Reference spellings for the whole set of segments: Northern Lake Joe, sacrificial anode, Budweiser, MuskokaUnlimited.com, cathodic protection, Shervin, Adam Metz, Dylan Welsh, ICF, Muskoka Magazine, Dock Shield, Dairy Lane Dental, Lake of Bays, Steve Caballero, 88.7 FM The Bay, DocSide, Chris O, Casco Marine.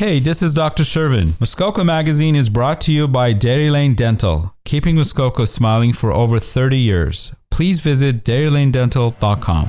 Hey, this is Dr. Shervin. Muskoka Magazine is brought to you by Dairy Lane Dental, keeping Muskoka smiling for over 30 years. Please visit DairyLaneDental.com.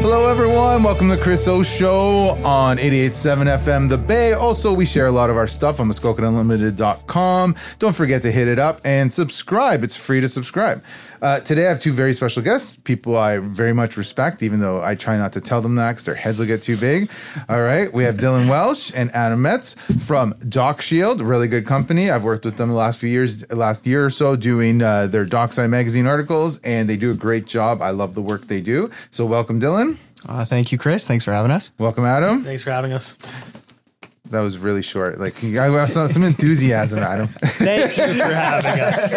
Hello everyone, welcome to Chris O Show on 88.7 FM The Bay. Also, we share a lot of our stuff on MuskokaUnlimited.com. Don't forget to hit it up and subscribe. It's free to subscribe. Today I have two very special guests, people I very much respect, even though I try not to tell them that because their heads will get too big. All right, we have Dylan Welsh and Adam Metz from Dock Shield, really good company. I've worked with them the last year or so doing their DocSide magazine articles, and they do a great job. I love the work they do. So welcome, Dylan. Thank you, Chris. Thanks for having us. Welcome, Adam. Thanks for having us. That was really short. Like, I saw some enthusiasm, Adam. Thank you for having us.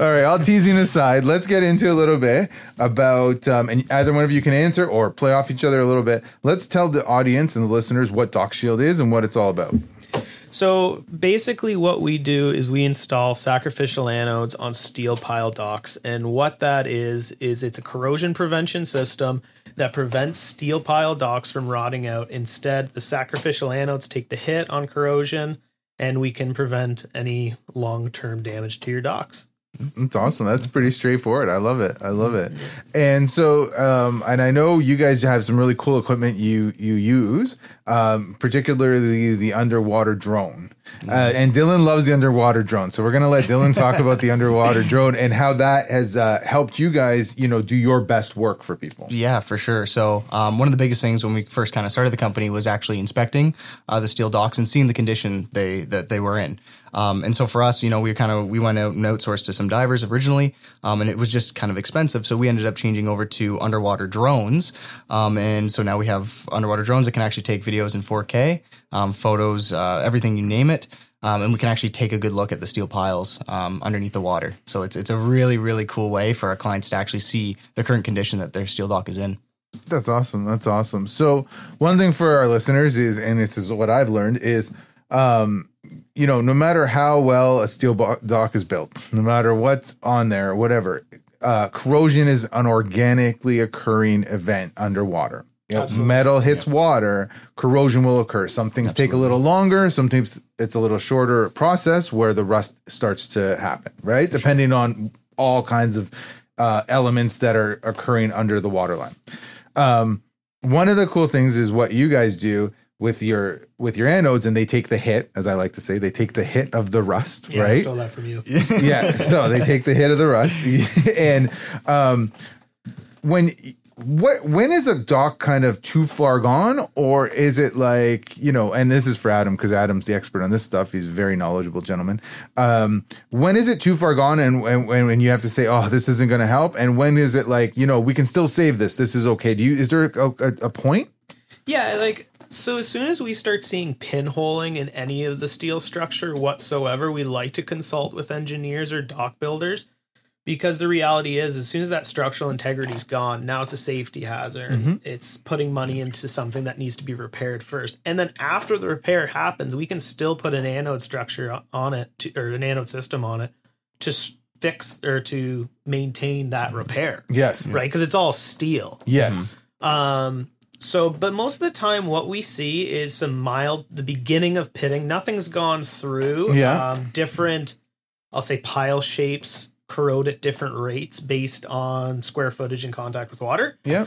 All right, all teasing aside, let's get into a little bit about, and either one of you can answer or play off each other a little bit. Let's tell the audience and the listeners what Dock Shield is and what it's all about. So basically what we do is we install sacrificial anodes on steel pile docks. And what that is it's a corrosion prevention system that prevents steel pile docks from rotting out. Instead, the sacrificial anodes take the hit on corrosion, and we can prevent any long-term damage to your docks. That's awesome. That's pretty straightforward. I love it. I love it. And so, and I know you guys have some really cool equipment you use, particularly the underwater drone. And Dylan loves the underwater drone. So we're going to let Dylan talk about the underwater drone and how that has helped you guys, do your best work for people. Yeah, for sure. So one of the biggest things when we first kind of started the company was actually inspecting the steel docks and seeing the condition that they were in. And so for us, we went out and outsourced to some divers originally, and it was just kind of expensive. So we ended up changing over to underwater drones. And so now we have underwater drones that can actually take videos in 4K, photos, everything, you name it. And we can actually take a good look at the steel piles underneath the water. So it's a really, really cool way for our clients to actually see the current condition that their steel dock is in. That's awesome. That's awesome. So one thing for our listeners is, and this is what I've learned is, no matter how well a steel dock is built, no matter what's on there or whatever, corrosion is an organically occurring event underwater. If metal hits water, corrosion will occur. Some things take a little longer. Sometimes it's a little shorter process where the rust starts to happen, right? Depending on all kinds of elements that are occurring under the waterline. One of the cool things is what you guys do with your anodes, and they take the hit, as I like to say, they take the hit of the rust, right? I stole that from you. Yeah, so they take the hit of the rust. And when is a dock kind of too far gone, or is it like, and this is for Adam, because Adam's the expert on this stuff. He's a very knowledgeable gentleman. When is it too far gone and you have to say, oh, this isn't going to help? And when is it like, we can still save this. This is okay. Is there a point? Yeah, like... So as soon as we start seeing pinholing in any of the steel structure whatsoever, we like to consult with engineers or dock builders, because the reality is, as soon as that structural integrity is gone, now it's a safety hazard. Mm-hmm. It's putting money into something that needs to be repaired first. And then after the repair happens, we can still put an anode structure on it or an anode system on it to fix or to maintain that repair. Yes. Right? Because it's all steel. Yes. Mm-hmm. So, but most of the time what we see is the beginning of pitting. Nothing's gone through. Yeah. Different, I'll say, pile shapes corrode at different rates based on square footage and contact with water. Yeah.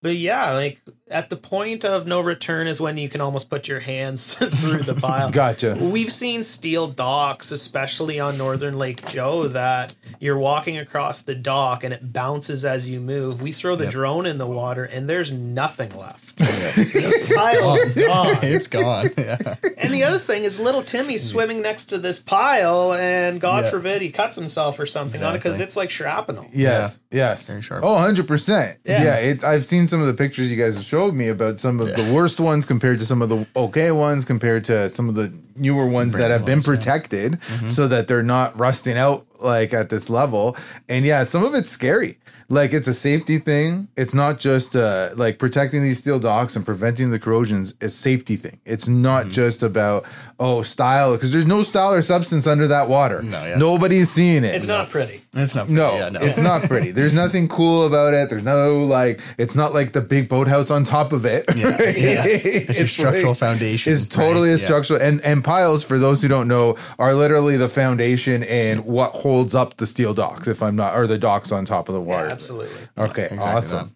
But yeah, like at the point of no return is when you can almost put your hands through the pile. Gotcha. We've seen steel docks, especially on Northern Lake Joe, that you're walking across the dock and it bounces as you move. We throw the drone in the water and there's nothing left. The pile's gone. It's gone. Yeah. And the other thing is little Timmy's swimming next to this pile, and God forbid he cuts himself or something on it, because it's like shrapnel. Yes. Yeah. Yes. Very sharp. Oh, 100%. Yeah. I've seen some of the pictures you guys have showed me about some of the worst ones compared to some of the okay ones, compared to some of the newer ones that have been protected so that they're not rusting out like at this level. And some of it's scary. Like, it's a safety thing. It's not just like protecting these steel docks and preventing the corrosions is safety thing. It's not just about oh, style, because there's no style or substance under that water. No, yeah. Nobody's seeing it. It's not pretty. It's not pretty. No, yeah, no. It's not pretty. There's nothing cool about it. There's no, like, it's not like the big boathouse on top of it. Yeah. Right? Yeah. It's a structural foundation. It's totally a structural. And piles, for those who don't know, are literally the foundation and what holds up the steel docks, if I'm not, or the docks on top of the water. Yeah, absolutely. Okay, exactly awesome. That.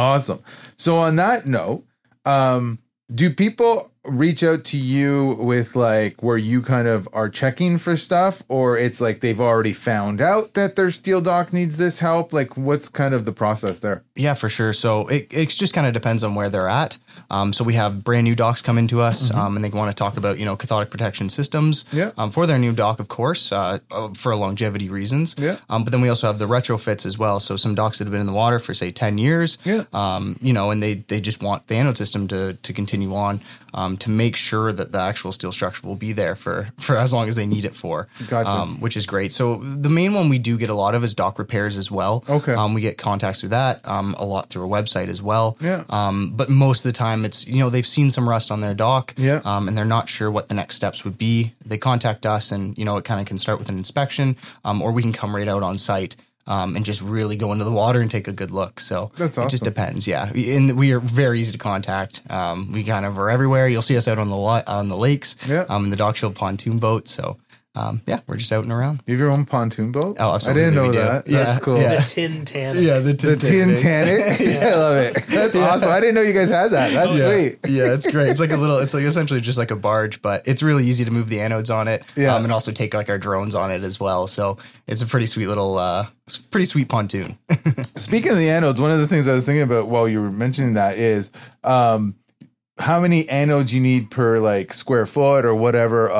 Awesome. So on that note, do people reach out to you with, like, where you kind of are checking for stuff, or it's like they've already found out that their steel dock needs this help? Like, what's kind of the process there? Yeah, for sure. So it just kind of depends on where they're at. So we have brand new docks come into us, mm-hmm. And they want to talk about, you know, cathodic protection systems for their new dock, of course, for longevity reasons. Yeah. But then we also have the retrofits as well. So some docks that have been in the water for, say, 10 years, you know, and they just want the anode system to continue on. To make sure that the actual steel structure will be there for as long as they need it for, gotcha. Which is great. So the main one we do get a lot of is dock repairs as well. Okay. We get contacts through that, a lot through our website as well. Yeah. But most of the time it's, you know, they've seen some rust on their dock and they're not sure what the next steps would be. They contact us and, you know, it kind of can start with an inspection or we can come right out on site. And just really go into the water and take a good look. So that's awesome. It just depends. Yeah. And we are very easy to contact. We kind of are everywhere. You'll see us out on the lakes, in the Dock Shield pontoon boat. So, we're just out and around. You have your own pontoon boat? Oh, absolutely. I didn't know that. Yeah. That's cool. Yeah. The Tin Tannic. Yeah, the Tin Tannic. Yeah. I love it. That's awesome. I didn't know you guys had that. That's sweet. Yeah, it's great. It's like essentially just like a barge, but it's really easy to move the anodes on it. Yeah. And also take like our drones on it as well. So it's a pretty sweet little, pretty sweet pontoon. Speaking of the anodes, one of the things I was thinking about while you were mentioning that is, how many anodes you need per like square foot or whatever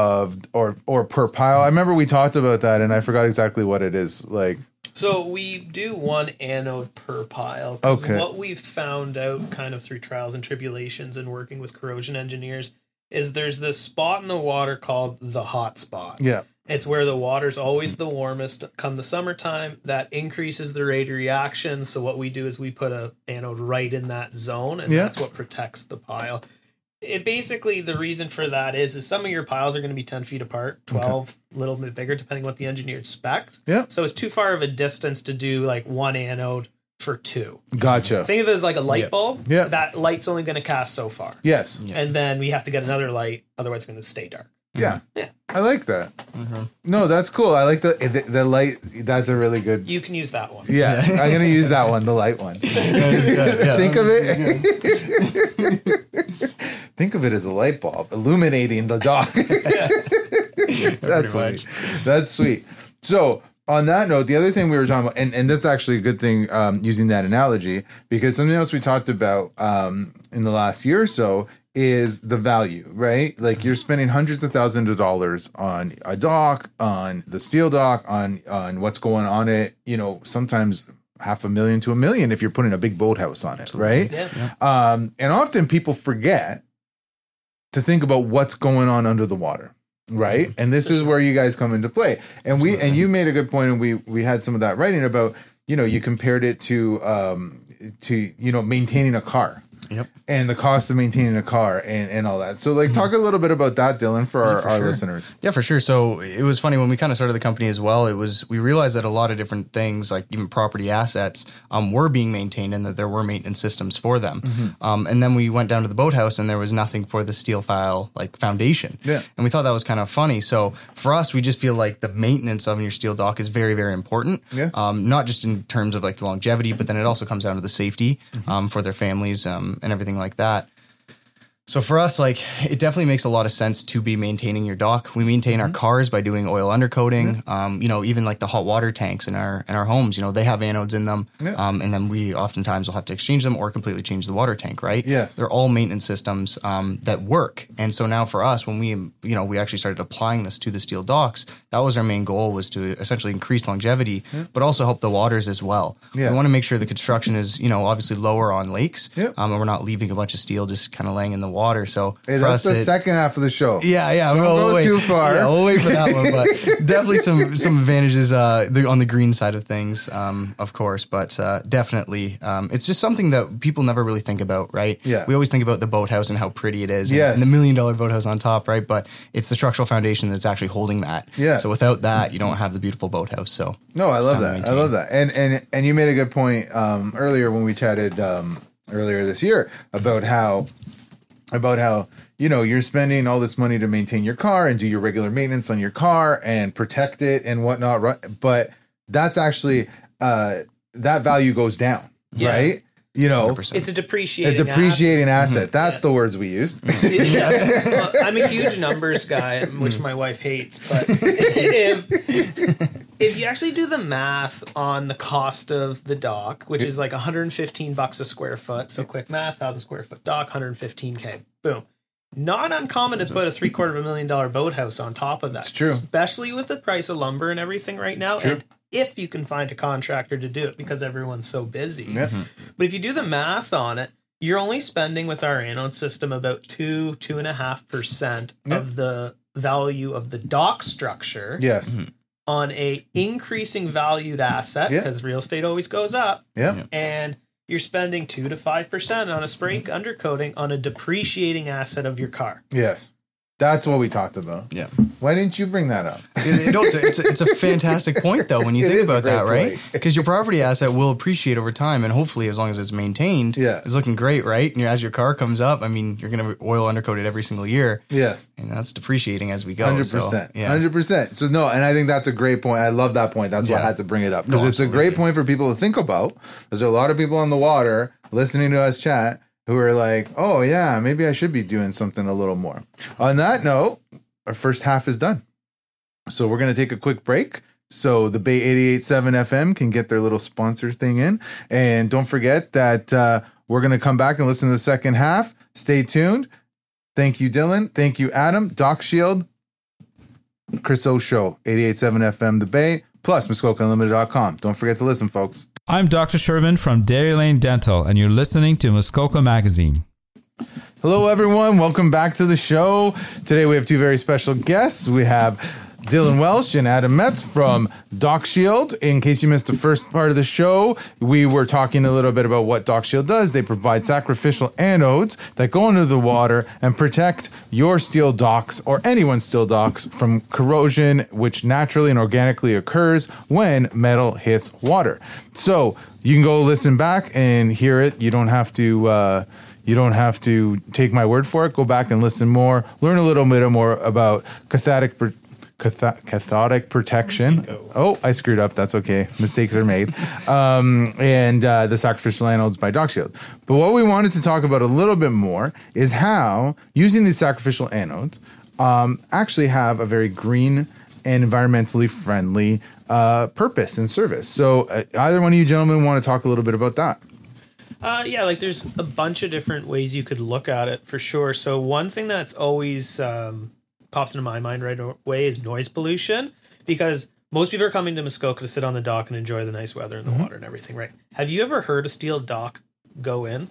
or per pile. I remember we talked about that and I forgot exactly what it is like. So we do one anode per pile. Okay. What we've found out kind of through trials and tribulations and working with corrosion engineers is there's this spot in the water called the hot spot. Yeah. It's where the water's always the warmest come the summertime. That increases the rate of reaction. So what we do is we put an anode right in that zone, and that's what protects the pile. It basically, the reason for that is some of your piles are going to be 10 feet apart, 12, a little bit bigger, depending on what the engineer specs. Yeah. So it's too far of a distance to do like one anode for two. Gotcha. Think of it as like a light bulb. Yeah. That light's only going to cast so far. Yes. Yeah. And then we have to get another light. Otherwise, it's going to stay dark. Yeah. Yeah. I like that. Mm-hmm. No, that's cool. I like the light. That's a really good. You can use that one. Yeah. I'm going to use that one, the light one. Think of it. Think of it as a light bulb illuminating the dock. That's sweet. That's sweet. So, on that note, the other thing we were talking about, and that's actually a good thing using that analogy, because something else we talked about in the last year or so is the value, right? Like you're spending hundreds of thousands of dollars on a dock, on the steel dock, on what's going on it, you know, sometimes $500,000 to $1 million if you're putting a big boathouse on it, right? Yeah. And often people forget to think about what's going on under the water, right? Mm-hmm. And this is where you guys come into play. And you made a good point, and we had some of that writing about, you know, you compared it to you know, maintaining a car. Yep. And the cost of maintaining a car and all that. So, like, talk a little bit about that, Dylan, for our listeners. Yeah, for sure. So it was funny when we kind of started the company as well. We realized that a lot of different things, like even property assets, were being maintained and that there were maintenance systems for them. Mm-hmm. And then we went down to the boathouse and there was nothing for the steel file, like foundation. Yeah. And we thought that was kind of funny. So for us, we just feel like the maintenance of your steel dock is very, very important. Yeah. Not just in terms of like the longevity, but then it also comes down to the safety for their families and everything like that. So for us, like, it definitely makes a lot of sense to be maintaining your dock. We maintain our cars by doing oil undercoating. You know, even like the hot water tanks in our homes, you know, they have anodes in them. Yeah. And then we oftentimes will have to exchange them or completely change the water tank, right? Yes. They're all maintenance systems that work. And so now for us, when we, you know, we actually started applying this to the steel docks, that was our main goal, was to essentially increase longevity, but also help the waters as well. Yeah. We want to make sure the construction is, you know, obviously lower on lakes, and we're not leaving a bunch of steel just kind of laying in the water. So hey, that's the second half of the show. Yeah, yeah. Don't go too far. Yeah, we'll wait for that one. But definitely some advantages on the green side of things, of course. But definitely, it's just something that people never really think about, right? Yeah. We always think about the boathouse and how pretty it is, yes, and the $1 million boathouse on top, right? But it's the structural foundation that's actually holding that. Yeah. So without that, you don't have the beautiful boathouse. So no, I love that. I love that. And you made a good point earlier when we chatted earlier this year about how you know you're spending all this money to maintain your car and do your regular maintenance on your car and protect it and whatnot, but that's actually that value goes down, yeah, right? You know, 100%. It's a depreciating asset. Mm-hmm. That's the words we used. Yeah. Well, I'm a huge numbers guy, which my wife hates, but if you actually do the math on the cost of the dock, which is like $115 a square foot. So quick math, 1,000 square foot dock, $115K. Boom. Not uncommon to put a $750,000 boathouse on top of that. It's true. Especially with the price of lumber and everything right now. It's true. And if you can find a contractor to do it, because everyone's so busy. Mm-hmm. But if you do the math on it, you're only spending with our anode system about 2.5% of the value of the dock structure. Yes. Mm-hmm. On a increasing valued asset, because real estate always goes up. Yeah. And you're spending 2 to 5% on a spray undercoating on a depreciating asset of your car. Yes. That's what we talked about. Yeah. Why didn't you bring that up? It's a fantastic point, though, when you think about that, right? Because your property asset will appreciate over time, and hopefully, as long as it's maintained, it's looking great, right? And as your car comes up, I mean, you're going to oil undercoat it every single year. Yes. And that's depreciating as we go. 100%. So, yeah. 100%. So, no, and I think that's a great point. I love that point. That's why I had to bring it up. Because it's a great point for people to think about. There's a lot of people on the water listening to us chat who are like, oh, yeah, maybe I should be doing something a little more. On that note, our first half is done. So we're going to take a quick break so the Bay 88.7 FM can get their little sponsor thing in. And don't forget that we're going to come back and listen to the second half. Stay tuned. Thank you, Dylan. Thank you, Adam. Dock Shield, Chris O Show, 88.7 FM The Bay, plus MuskokaUnlimited.com. Don't forget to listen, folks. I'm Dr. Shervin from Dairy Lane Dental, and you're listening to Muskoka Magazine. Hello, everyone. Welcome back to the show. Today, we have two very special guests. We have Dylan Welsh and Adam Metz from Dock Shield. In case you missed the first part of the show, we were talking a little bit about what Dock Shield does. They provide sacrificial anodes that go into the water and protect your steel docks or anyone's steel docks from corrosion, which naturally and organically occurs when metal hits water. So you can go listen back and hear it. You don't have to... You don't have to take my word for it. Go back and listen more. Learn a little bit more about cathodic protection. Oh, I screwed up. That's okay. Mistakes are made. And the sacrificial anodes by Dock Shield. But what we wanted to talk about a little bit more is how using these sacrificial anodes actually have a very green and environmentally friendly purpose and service. So either one of you gentlemen want to talk a little bit about that? Like there's a bunch of different ways you could look at it for sure. So one thing that's always pops into my mind right away is noise pollution, because most people are coming to Muskoka to sit on the dock and enjoy the nice weather and the water and everything, right? Have you ever heard a steel dock go in?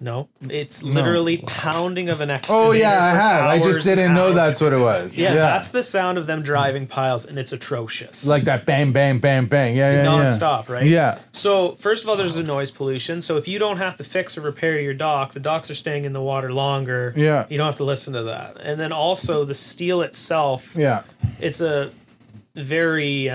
No, it's literally pounding of an excavator. Oh, yeah, I have. I just didn't know that's what it was. Yeah, that's the sound of them driving piles, and it's atrocious. Like that bang, bang, bang, bang. Yeah, non-stop, right? Yeah. So, first of all, there's the noise pollution. So, if you don't have to fix or repair your dock, the docks are staying in the water longer. Yeah. You don't have to listen to that. And then also the steel itself. Yeah. It's a very...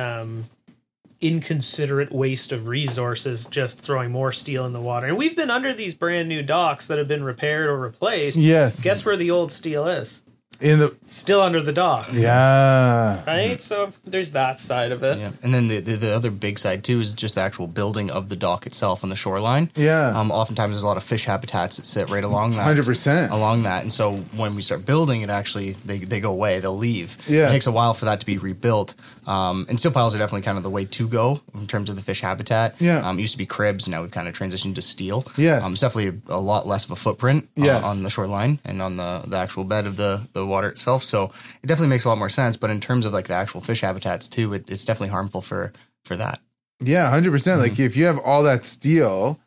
inconsiderate waste of resources, just throwing more steel in the water. And we've been under these brand new docks that have been repaired or replaced. Yes. Guess where the old steel is? Still under the dock. Yeah. Right? So there's that side of it. Yeah. And then the other big side, too, is just the actual building of the dock itself on the shoreline. Yeah. Oftentimes there's a lot of fish habitats that sit right along that. 100%. Along that. And so when we start building, it actually, they go away. They'll leave. Yeah. It takes a while for that to be rebuilt. And steel piles are definitely kind of the way to go in terms of the fish habitat. Yeah. It used to be cribs. Now we've kind of transitioned to steel. Yeah. It's definitely a lot less of a footprint on the shoreline and on the actual bed of the water itself, so it definitely makes a lot more sense. But in terms of like the actual fish habitats too, it's definitely harmful for that. Yeah, 100%. Like if you have all that steel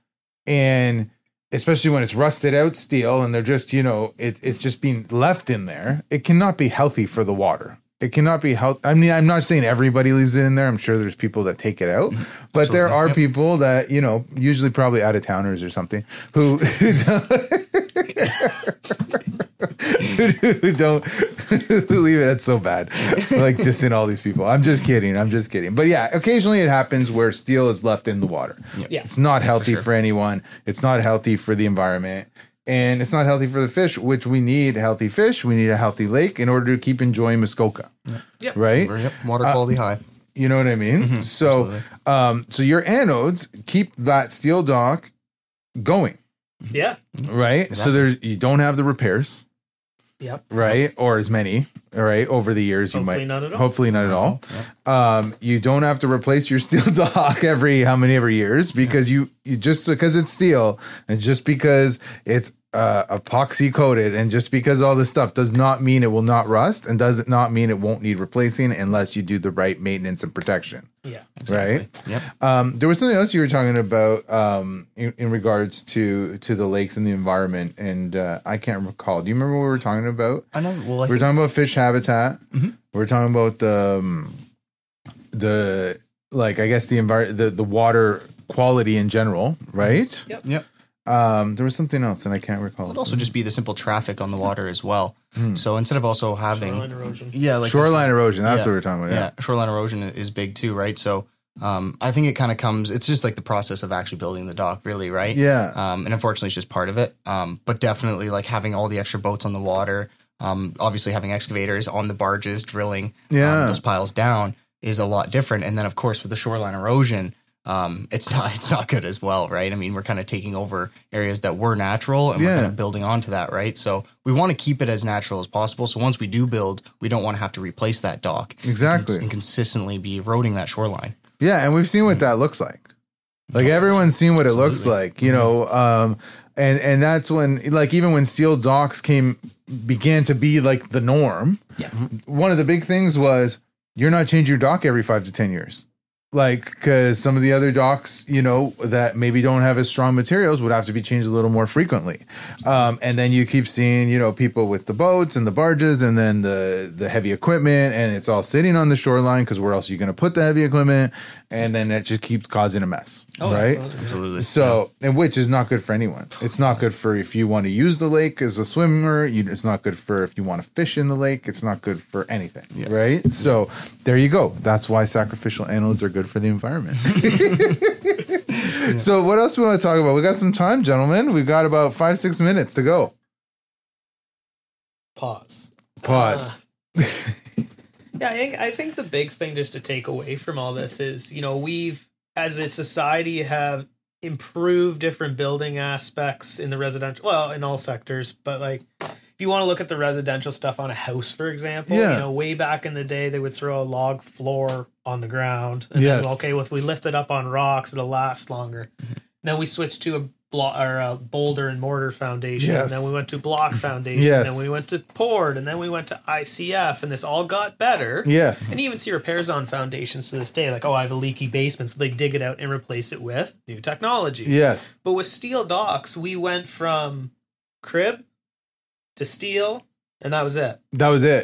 and especially when it's rusted out steel and they're just, you know, it's just being left in there, it cannot be healthy for the water. It cannot be healthy. I mean, I'm not saying everybody leaves it in there. I'm sure there's people that take it out, but absolutely. There are people that, you know, usually probably out of towners or something who don't leave it. That's so bad. Like dissing all these people. I'm just kidding. But yeah, occasionally it happens where steel is left in the water. Yeah. It's not healthy for anyone. It's not healthy for the environment. And it's not healthy for the fish, which we need healthy fish. We need a healthy lake in order to keep enjoying Muskoka. Yep. Right? Yep. Water quality high. You know what I mean? Mm-hmm. So, so your anodes keep that steel dock going. Yeah. Right? Exactly. So there's, you don't have the repairs. Yep. Right? Or as many. All right. Over the years, hopefully you might. Hopefully not at all. Yep. You don't have to replace your steel dock every years because you just because it's steel and just because it's epoxy coated and just because all this stuff does not mean it will not rust and does not mean it won't need replacing unless you do the right maintenance and protection. Yeah. Exactly. Right. Yep. There was something else you were talking about in regards to the lakes and the environment, and I can't recall. Do you remember what we were talking about? I know. Well, we were talking about fish habitat. Mm-hmm. We're talking about the like I guess the water quality in general, right? Yep. Yep. There was something else and I can't recall. It would also just be the simple traffic on the water as well. Hmm. So instead of also having shoreline erosion. Yeah, like shoreline erosion. That's what we're talking about. Yeah. Shoreline erosion is big too, right? So I think it kind of comes, it's just like the process of actually building the dock, really, right? Yeah. And unfortunately it's just part of it. But definitely like having all the extra boats on the water, obviously having excavators on the barges drilling those piles down is a lot different. And then of course with the shoreline erosion, it's not good as well, right? I mean, we're kind of taking over areas that were natural and we're kind of building onto that, right? So we want to keep it as natural as possible. So once we do build, we don't want to have to replace that dock. Exactly. And consistently be eroding that shoreline. Yeah, and we've seen what that looks like. Like everyone's seen what it looks like, you know, and that's when, like, even when steel docks began to be like the norm. Yeah. One of the big things was you're not changing your dock every 5 to 10 years. Like, because some of the other docks, you know, that maybe don't have as strong materials would have to be changed a little more frequently. And then you keep seeing, you know, people with the boats and the barges and then the heavy equipment and it's all sitting on the shoreline because where else are you going to put the heavy equipment? And then it just keeps causing a mess. Oh, right? Absolutely. So, and which is not good for anyone. It's not good for if you want to use the lake as a swimmer. It's not good for if you want to fish in the lake. It's not good for anything, right? So there you go. That's why sacrificial animals are good for the environment. So what else do we want to talk about? We got some time, gentlemen. We've got about 5-6 minutes to go. Pause. Yeah, I think the big thing just to take away from all this is, you know, we've as a society have improved different building aspects in the residential, well, in all sectors, but like if you want to look at the residential stuff on a house, for example, you know, way back in the day, they would throw a log floor on the ground. And then, okay, well, if we lift it up on rocks, it'll last longer. Mm-hmm. Then we switched to a boulder and mortar foundation. Yes. And then we went to block foundation. Yes. And then we went to poured. And then we went to ICF. And this all got better. Yes. And you even see repairs on foundations to this day. Like, oh, I have a leaky basement. So they dig it out and replace it with new technology. Yes. But with steel docks, we went from crib to steel. And that was it.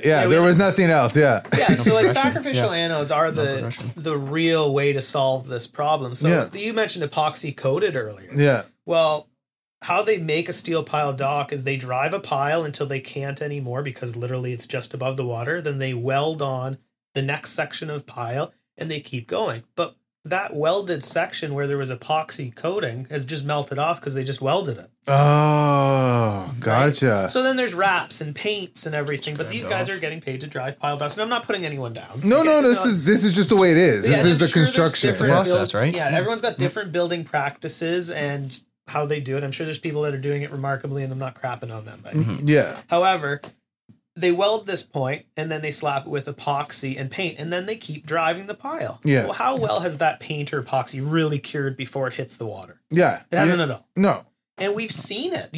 Yeah, there was nothing else. Yeah. Yeah. So like sacrificial anodes are the real way to solve this problem. So you mentioned epoxy coated earlier. Yeah. Well, how they make a steel pile dock is they drive a pile until they can't anymore because literally it's just above the water. Then they weld on the next section of pile and they keep going. But that welded section where there was epoxy coating has just melted off because they just welded it. Oh, gotcha. Right? So then there's wraps and paints and everything, but these guys are getting paid to drive pile docks, and I'm not putting anyone down. This is just the way it is. This is the construction process, right? Yeah, everyone's got different building practices and how they do it. I'm sure there's people that are doing it remarkably, and I'm not crapping on them. But however, they weld this point and then they slap it with epoxy and paint and then they keep driving the pile. Yes. Well, how well has that paint or epoxy really cured before it hits the water? Yeah. It hasn't at all. No. And we've seen it.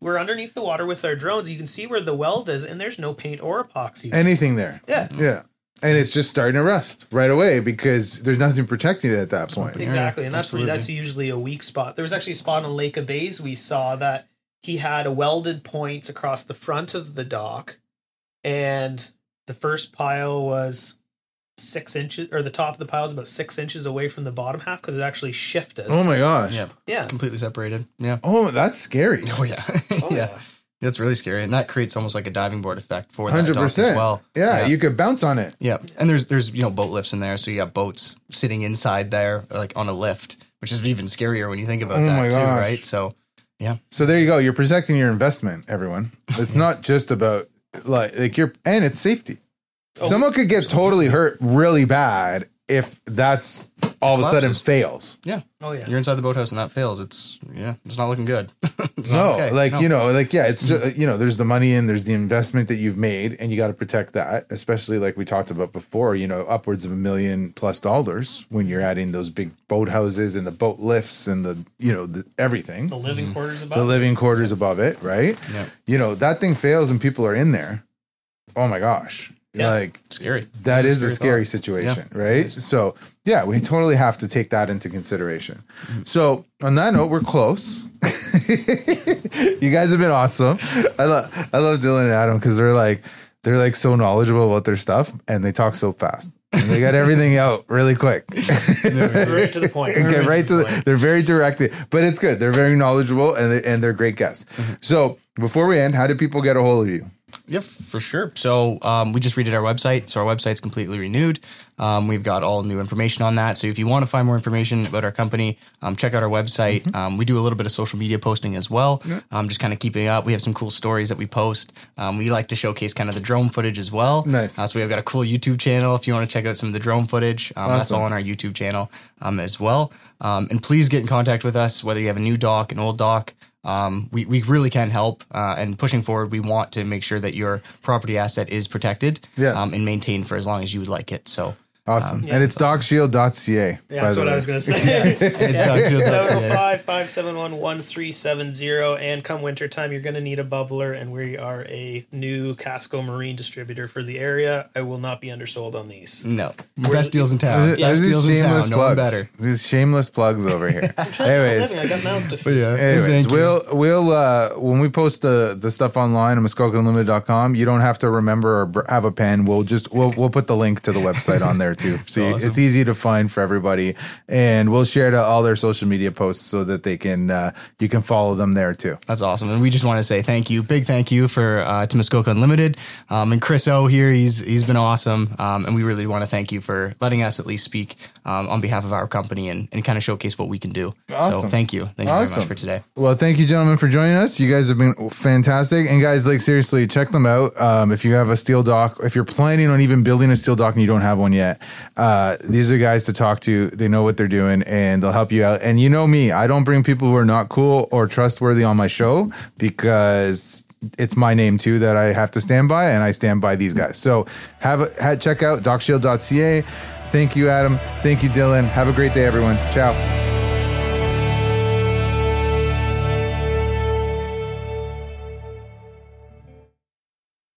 We're underneath the water with our drones. You can see where the weld is and there's no paint or epoxy. Anything there. Yeah. Yeah. And it's just starting to rust right away because there's nothing protecting it at that point. Exactly. And that's usually a weak spot. There was actually a spot on Lake of Bays we saw that he had a welded points across the front of the dock. And the first pile was 6 inches, or the top of the pile is about 6 inches away from the bottom half because it actually shifted. Oh, my gosh. Yeah. Yeah. Completely separated. Yeah. Oh, that's scary. Oh, yeah. Oh, yeah. That's really scary, and that creates almost like a diving board effect for that 100%. Dock as well. Yeah, yeah, you could bounce on it. Yeah, and there's boat lifts in there, so you got boats sitting inside there, like on a lift, which is even scarier when you think about that too, right? So, yeah. So there you go. You're protecting your investment, everyone. It's not just about like your, and it's safety. Oh, someone could get totally hurt really bad if that's all of a sudden fails. Yeah. Oh, yeah. You're inside the boathouse and that fails. It's not looking good. It's just, there's the money in, there's the investment that you've made, and you got to protect that, especially like we talked about before, upwards of $1 million+ when you're adding those big boathouses and the boat lifts and the everything. The living quarters above it. Right? Yeah. That thing fails and people are in there. Oh my gosh. Yeah. Scary. That is a scary situation, right? So, yeah, we totally have to take that into consideration. So, on that note, we're close. You guys have been awesome. I love Dylan and Adam because they're so knowledgeable about their stuff and they talk so fast. And they got everything out really quick. Right to the point. They're very direct. But it's good. They're very knowledgeable and they're great guests. Mm-hmm. So, before we end, how do people get a hold of you? Yep, for sure. So we just redid our website. So our website's completely renewed. We've got all new information on that. So if you want to find more information about our company, check out our website. Mm-hmm. We do a little bit of social media posting as well. Yeah. Just kind of keeping up. We have some cool stories that we post. We like to showcase kind of the drone footage as well. Nice. So we've got a cool YouTube channel. If you want to check out some of the drone footage, awesome. That's all on our YouTube channel as well. And please get in contact with us, whether you have a new dock, an old dock. We really can help, and pushing forward, we want to make sure that your property asset is protected and maintained for as long as you would like it. So awesome. And it's DocShield.ca. Yeah, that's what I was going to say. It's DocShield.ca. 705-571-1370. And come wintertime, you're going to need a bubbler. And we are a new Casco Marine distributor for the area. I will not be undersold on these. No. Best deals in town. Yeah. Best deals in town. No one better. These shameless plugs over here. Anyways. I got mouths to feed. Yeah. Anyways, we'll when we post the stuff online on MuskokaUnlimited.com, you don't have to remember or have a pen. We'll put the link to the website on there too. So awesome. It's easy to find for everybody, and we'll share to all their social media posts so that they can you can follow them there too. That's awesome. And we just want to say thank you for to Muskoka Unlimited and Chris O here. He's been awesome, and we really want to thank you for letting us at least speak on behalf of our company and kind of showcase what we can do. Awesome. So thank you awesome. Very much for today. Well, thank you, gentlemen, for joining us. You guys have been fantastic, and guys, seriously, check them out. If you have a steel dock, if you're planning on even building a steel dock and you don't have one yet, these are guys to talk to. They know what they're doing and they'll help you out. And you know me, I don't bring people who are not cool or trustworthy on my show because it's my name too that I have to stand by, and I stand by these guys. So check out DocShield.ca. Thank you, Adam. Thank you, Dylan. Have a great day, everyone. Ciao.